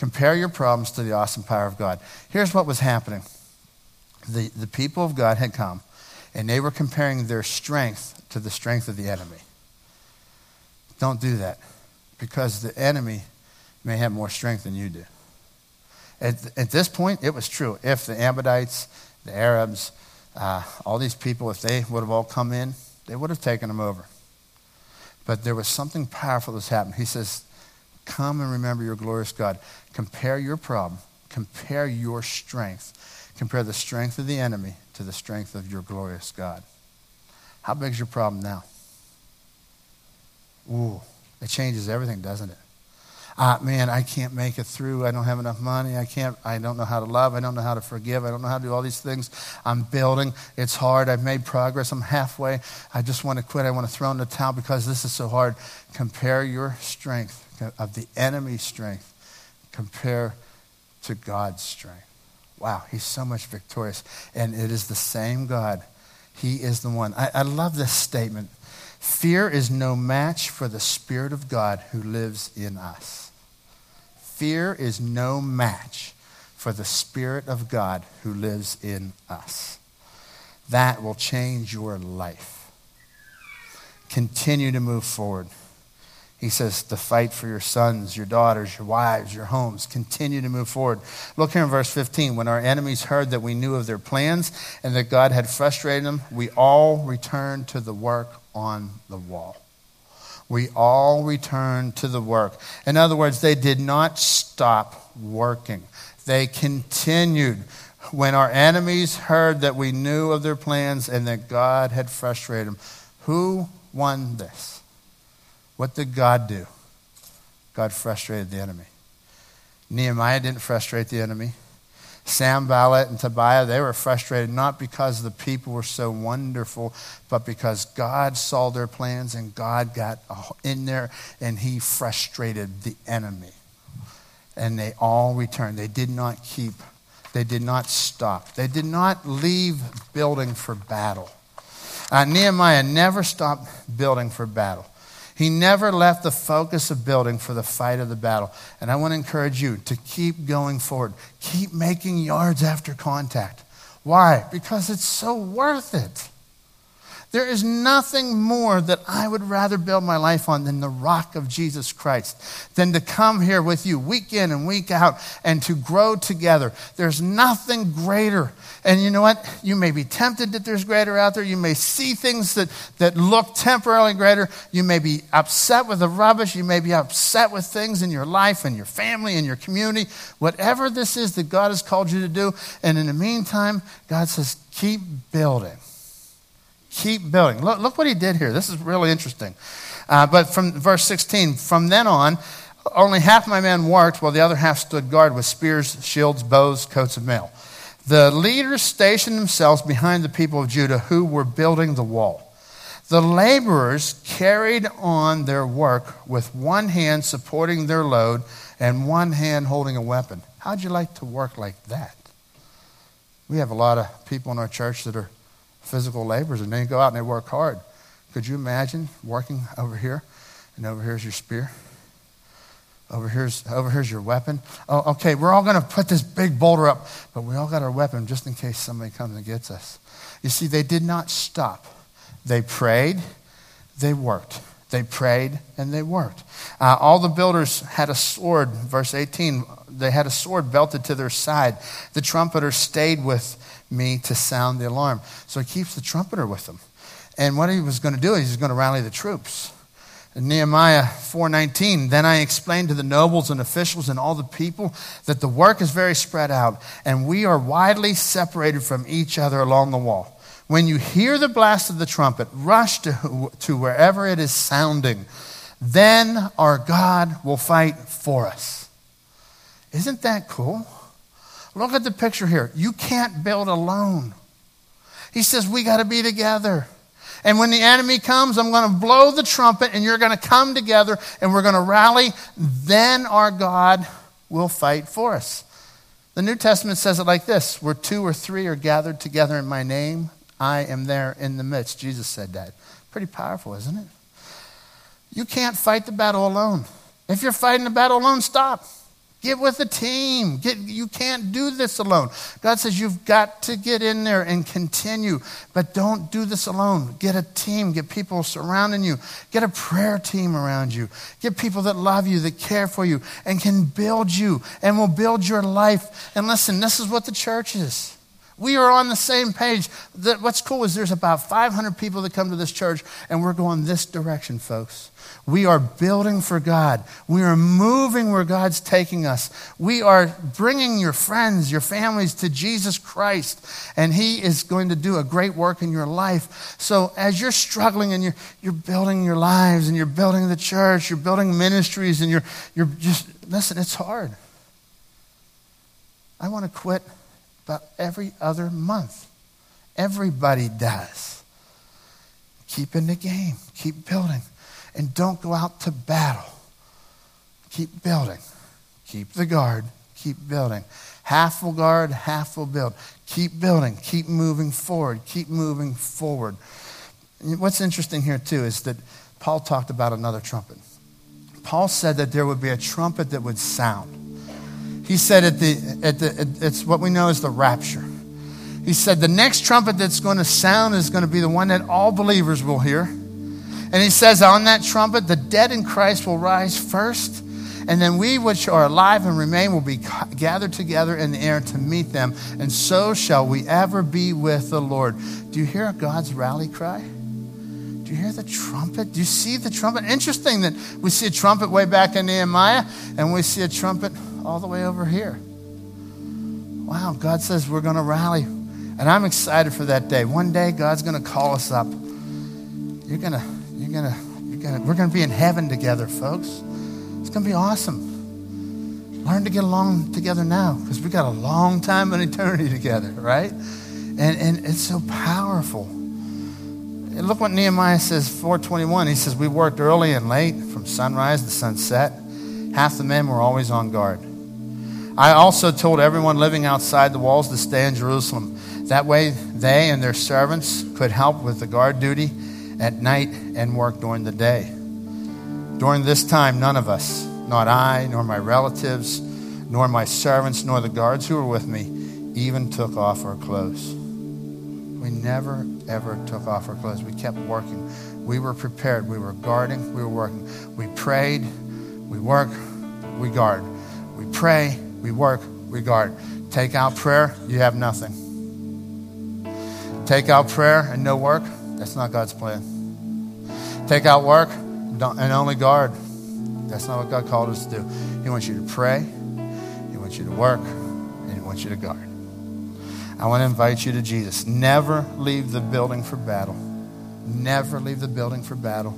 Compare your problems to the awesome power of God. Here's what was happening. The, the people of God had come, and they were comparing their strength to the strength of the enemy. Don't do that, because the enemy may have more strength than you do. At, at this point, it was true. If the Ammonites, the Arabs, uh, all these people, if they would have all come in, they would have taken them over. But there was something powerful that's happened. He says, come and remember your glorious God. Compare your problem. Compare your strength. Compare the strength of the enemy to the strength of your glorious God. How big is your problem now? Ooh, it changes everything, doesn't it? Ah, man, I can't make it through. I don't have enough money. I can't. I don't know how to love. I don't know how to forgive. I don't know how to do all these things. I'm building. It's hard. I've made progress. I'm halfway. I just want to quit. I want to throw in the towel because this is so hard. Compare your strength of the enemy's strength compare to God's strength. Wow, he's so much victorious. And it is the same God. He is the one. I, I love this statement. Fear is no match for the Spirit of God who lives in us. Fear is no match for the Spirit of God who lives in us. That will change your life. Continue to move forward. He says to fight for your sons, your daughters, your wives, your homes. Continue to move forward. Look here in verse fifteen. When our enemies heard that we knew of their plans and that God had frustrated them, we all returned to the work on the wall. We all returned to the work. In other words, they did not stop working. They continued. When our enemies heard that we knew of their plans and that God had frustrated them, who won this? What did God do? God frustrated the enemy. Nehemiah didn't frustrate the enemy. Sanballat and Tobiah, they were frustrated not because the people were so wonderful, but because God saw their plans and God got in there and he frustrated the enemy. And they all returned. They did not keep, they did not stop. They did not leave building for battle. Uh, Nehemiah never stopped building for battle. He never left the focus of building for the fight of the battle. And I want to encourage you to keep going forward. Keep making yards after contact. Why? Because it's so worth it. There is nothing more that I would rather build my life on than the rock of Jesus Christ, than to come here with you week in and week out and to grow together. There's nothing greater. And you know what? You may be tempted that there's greater out there. You may see things that, that look temporarily greater. You may be upset with the rubbish. You may be upset with things in your life and your family and your community. Whatever this is that God has called you to do. And in the meantime, God says, keep building. Keep building. Look, look what he did here. This is really interesting. Uh, but from verse sixteen, from then on, only half my men worked while the other half stood guard with spears, shields, bows, coats of mail. The leaders stationed themselves behind the people of Judah who were building the wall. The laborers carried on their work with one hand supporting their load and one hand holding a weapon. How'd you like to work like that? We have a lot of people in our church that are physical laborers, and they go out and they work hard. Could you imagine working over here? And over here's your spear. Over here's over here's your weapon. Oh, okay, we're all going to put this big boulder up, but we all got our weapon just in case somebody comes and gets us. You see, they did not stop. They prayed, they worked. They prayed and they worked. Uh, all the builders had a sword, verse eighteen, they had a sword belted to their side. The trumpeter stayed with me to sound the alarm. So he keeps the trumpeter with them. And what he was going to do is he's going to rally the troops. In Nehemiah four nineteen, then I explained to the nobles and officials and all the people that the work is very spread out and we are widely separated from each other along the wall. When you hear the blast of the trumpet, rush to, to wherever it is sounding. Then our God will fight for us. Isn't that cool? Look at the picture here. You can't build alone. He says, we got to be together. And when the enemy comes, I'm going to blow the trumpet and you're going to come together and we're going to rally. Then our God will fight for us. The New Testament says it like this. Where two or three are gathered together in my name, I am there in the midst. Jesus said that. Pretty powerful, isn't it? You can't fight the battle alone. If you're fighting the battle alone, stop. Get with a team. Get, you can't do this alone. God says you've got to get in there and continue, but don't do this alone. Get a team. Get people surrounding you. Get a prayer team around you. Get people that love you, that care for you, and can build you and will build your life. And listen, this is what the church is. We are on the same page. What's cool is there's about five hundred people that come to this church, and we're going this direction, folks. We are building for God. We are moving where God's taking us. We are bringing your friends, your families to Jesus Christ, and he is going to do a great work in your life. So as you're struggling and you're, you're building your lives and you're building the church, you're building ministries, and you're, you're just, listen, it's hard. I want to quit. About every other month. Everybody does. Keep in the game. Keep building. And don't go out to battle. Keep building. Keep the guard. Keep building. Half will guard, half will build. Keep building. Keep moving forward. Keep moving forward. What's interesting here too is that Paul talked about another trumpet. Paul said that there would be a trumpet that would sound. He said at the, at the, it's what we know as the rapture. He said the next trumpet that's going to sound is going to be the one that all believers will hear. And he says on that trumpet, the dead in Christ will rise first. And then we which are alive and remain will be gathered together in the air to meet them. And so shall we ever be with the Lord. Do you hear God's rally cry? Do you hear the trumpet? Do you see the trumpet? Interesting that we see a trumpet way back in Nehemiah and we see a trumpet all the way over here. Wow, God says we're going to rally. And I'm excited for that day. One day God's going to call us up. You're going to, you're going to, you're going to, we're going to be in heaven together, folks. It's going to be awesome. Learn to get along together now because we got a long time in eternity together, right? And and it's so powerful. And look what Nehemiah says, four twenty-one. He says, we worked early and late from sunrise to sunset. Half the men were always on guard. I also told everyone living outside the walls to stay in Jerusalem. That way they and their servants could help with the guard duty at night and work during the day. During this time, none of us, not I, nor my relatives, nor my servants, nor the guards who were with me, even took off our clothes. We never, ever took off our clothes. We kept working. We were prepared. We were guarding. We were working. We prayed. We work. We guard. We pray. We work. We guard. Take out prayer. You have nothing. Take out prayer and no work. That's not God's plan. Take out work and only guard. That's not what God called us to do. He wants you to pray. He wants you to work. And he wants you to guard. I want to invite you to Jesus. Never leave the building for battle. Never leave the building for battle.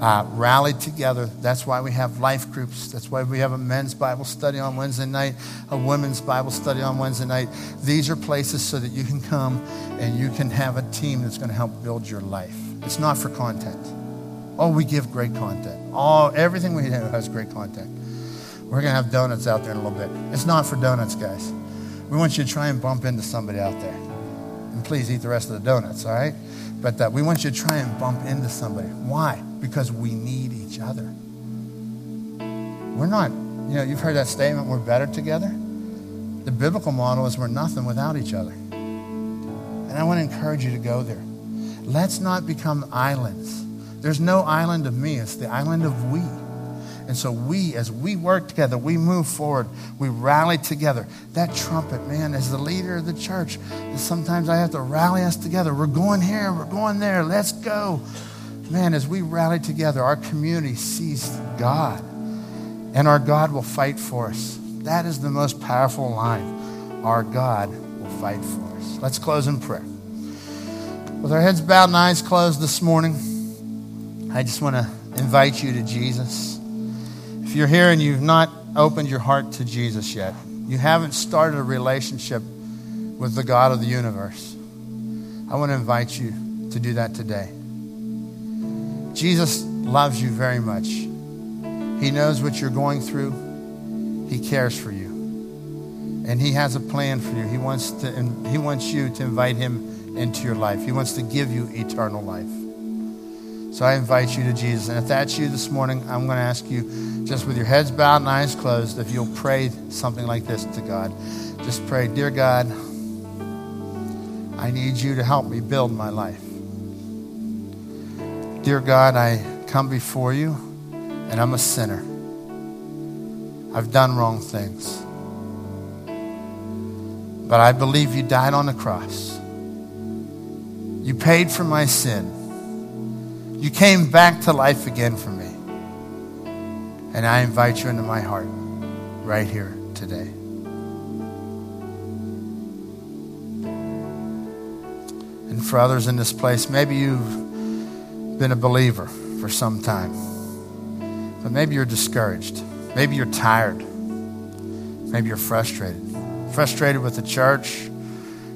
Uh, rallied together. That's why we have life groups. That's why we have a men's Bible study on Wednesday night, a women's Bible study on Wednesday night. These are places so that you can come and you can have a team that's going to help build your life. It's not for content. Oh, we give great content. Oh, everything we do has great content. We're going to have donuts out there in a little bit. It's not for donuts, guys. We want you to try and bump into somebody out there. And please eat the rest of the donuts, all right? But that we want you to try and bump into somebody. Why? Because we need each other. We're not, you know, you've heard that statement, we're better together. The biblical model is we're nothing without each other. And I want to encourage you to go there. Let's not become islands. There's no island of me. It's the island of we. And so we, as we work together, we move forward, we rally together. That trumpet, man, as the leader of the church, sometimes I have to rally us together. We're going here, we're going there, let's go. Man, as we rally together, our community sees God, and our God will fight for us. That is the most powerful line. Our God will fight for us. Let's close in prayer. With our heads bowed and eyes closed this morning, I just want to invite you to Jesus. If you're here and you've not opened your heart to Jesus yet, you haven't started a relationship with the God of the universe, I want to invite you to do that today. Jesus loves you very much. He knows what you're going through. He cares for you. And he has a plan for you. He wants to, he wants you to invite him into your life. He wants to give you eternal life. So I invite you to Jesus. And if that's you this morning, I'm going to ask you, just with your heads bowed and eyes closed, if you'll pray something like this to God. Just pray, dear God, I need you to help me build my life. Dear God, I come before you and I'm a sinner. I've done wrong things. But I believe you died on the cross. You paid for my sin. You came back to life again for me. And I invite you into my heart right here today. And for others in this place, maybe you've been a believer for some time. But maybe you're discouraged. Maybe you're tired. Maybe you're frustrated. Frustrated with the church.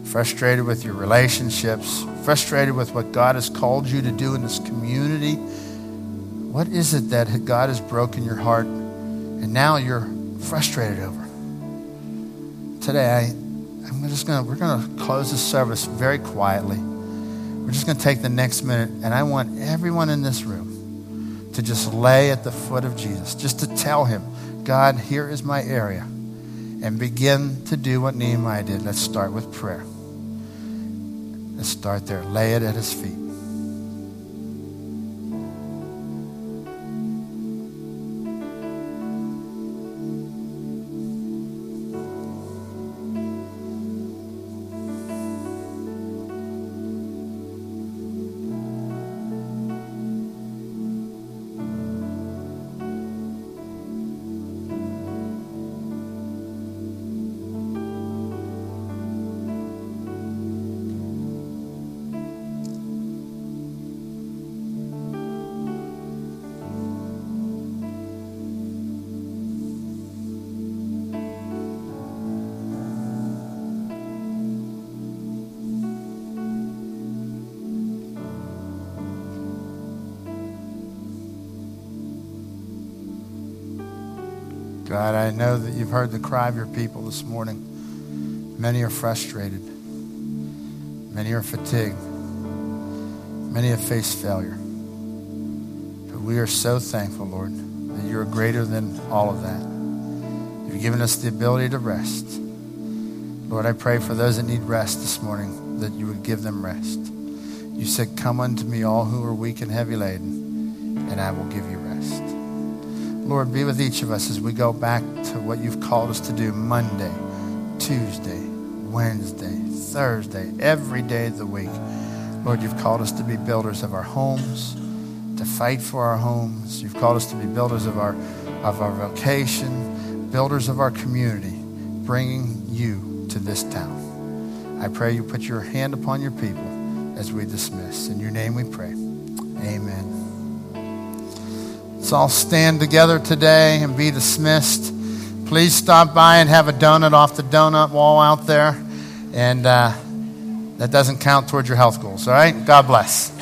Frustrated with your relationships. Frustrated with what God has called you to do in this community. What is it that God has broken your heart and now you're frustrated over? Today, I, I'm just gonna, we're gonna close this service very quietly. We're just gonna take the next minute, and I want everyone in this room to just lay at the foot of Jesus, just to tell him, God, here is my area, and begin to do what Nehemiah did. Let's start with prayer. Let's start there. Lay it at his feet. God, I know that you've heard the cry of your people this morning. Many are frustrated. Many are fatigued. Many have faced failure. But we are so thankful, Lord, that you are greater than all of that. You've given us the ability to rest. Lord, I pray for those that need rest this morning, that you would give them rest. You said, come unto me all who are weak and heavy laden, and I will give you rest. Lord, be with each of us as we go back to what you've called us to do Monday, Tuesday, Wednesday, Thursday, every day of the week. Lord, you've called us to be builders of our homes, to fight for our homes. You've called us to be builders of our of our vocation, builders of our community, bringing you to this town. I pray you put your hand upon your people as we dismiss. In your name we pray. Amen. Let's all stand together today and be dismissed. Please stop by and have a donut off the donut wall out there. And uh, that doesn't count towards your health goals, all right? God bless.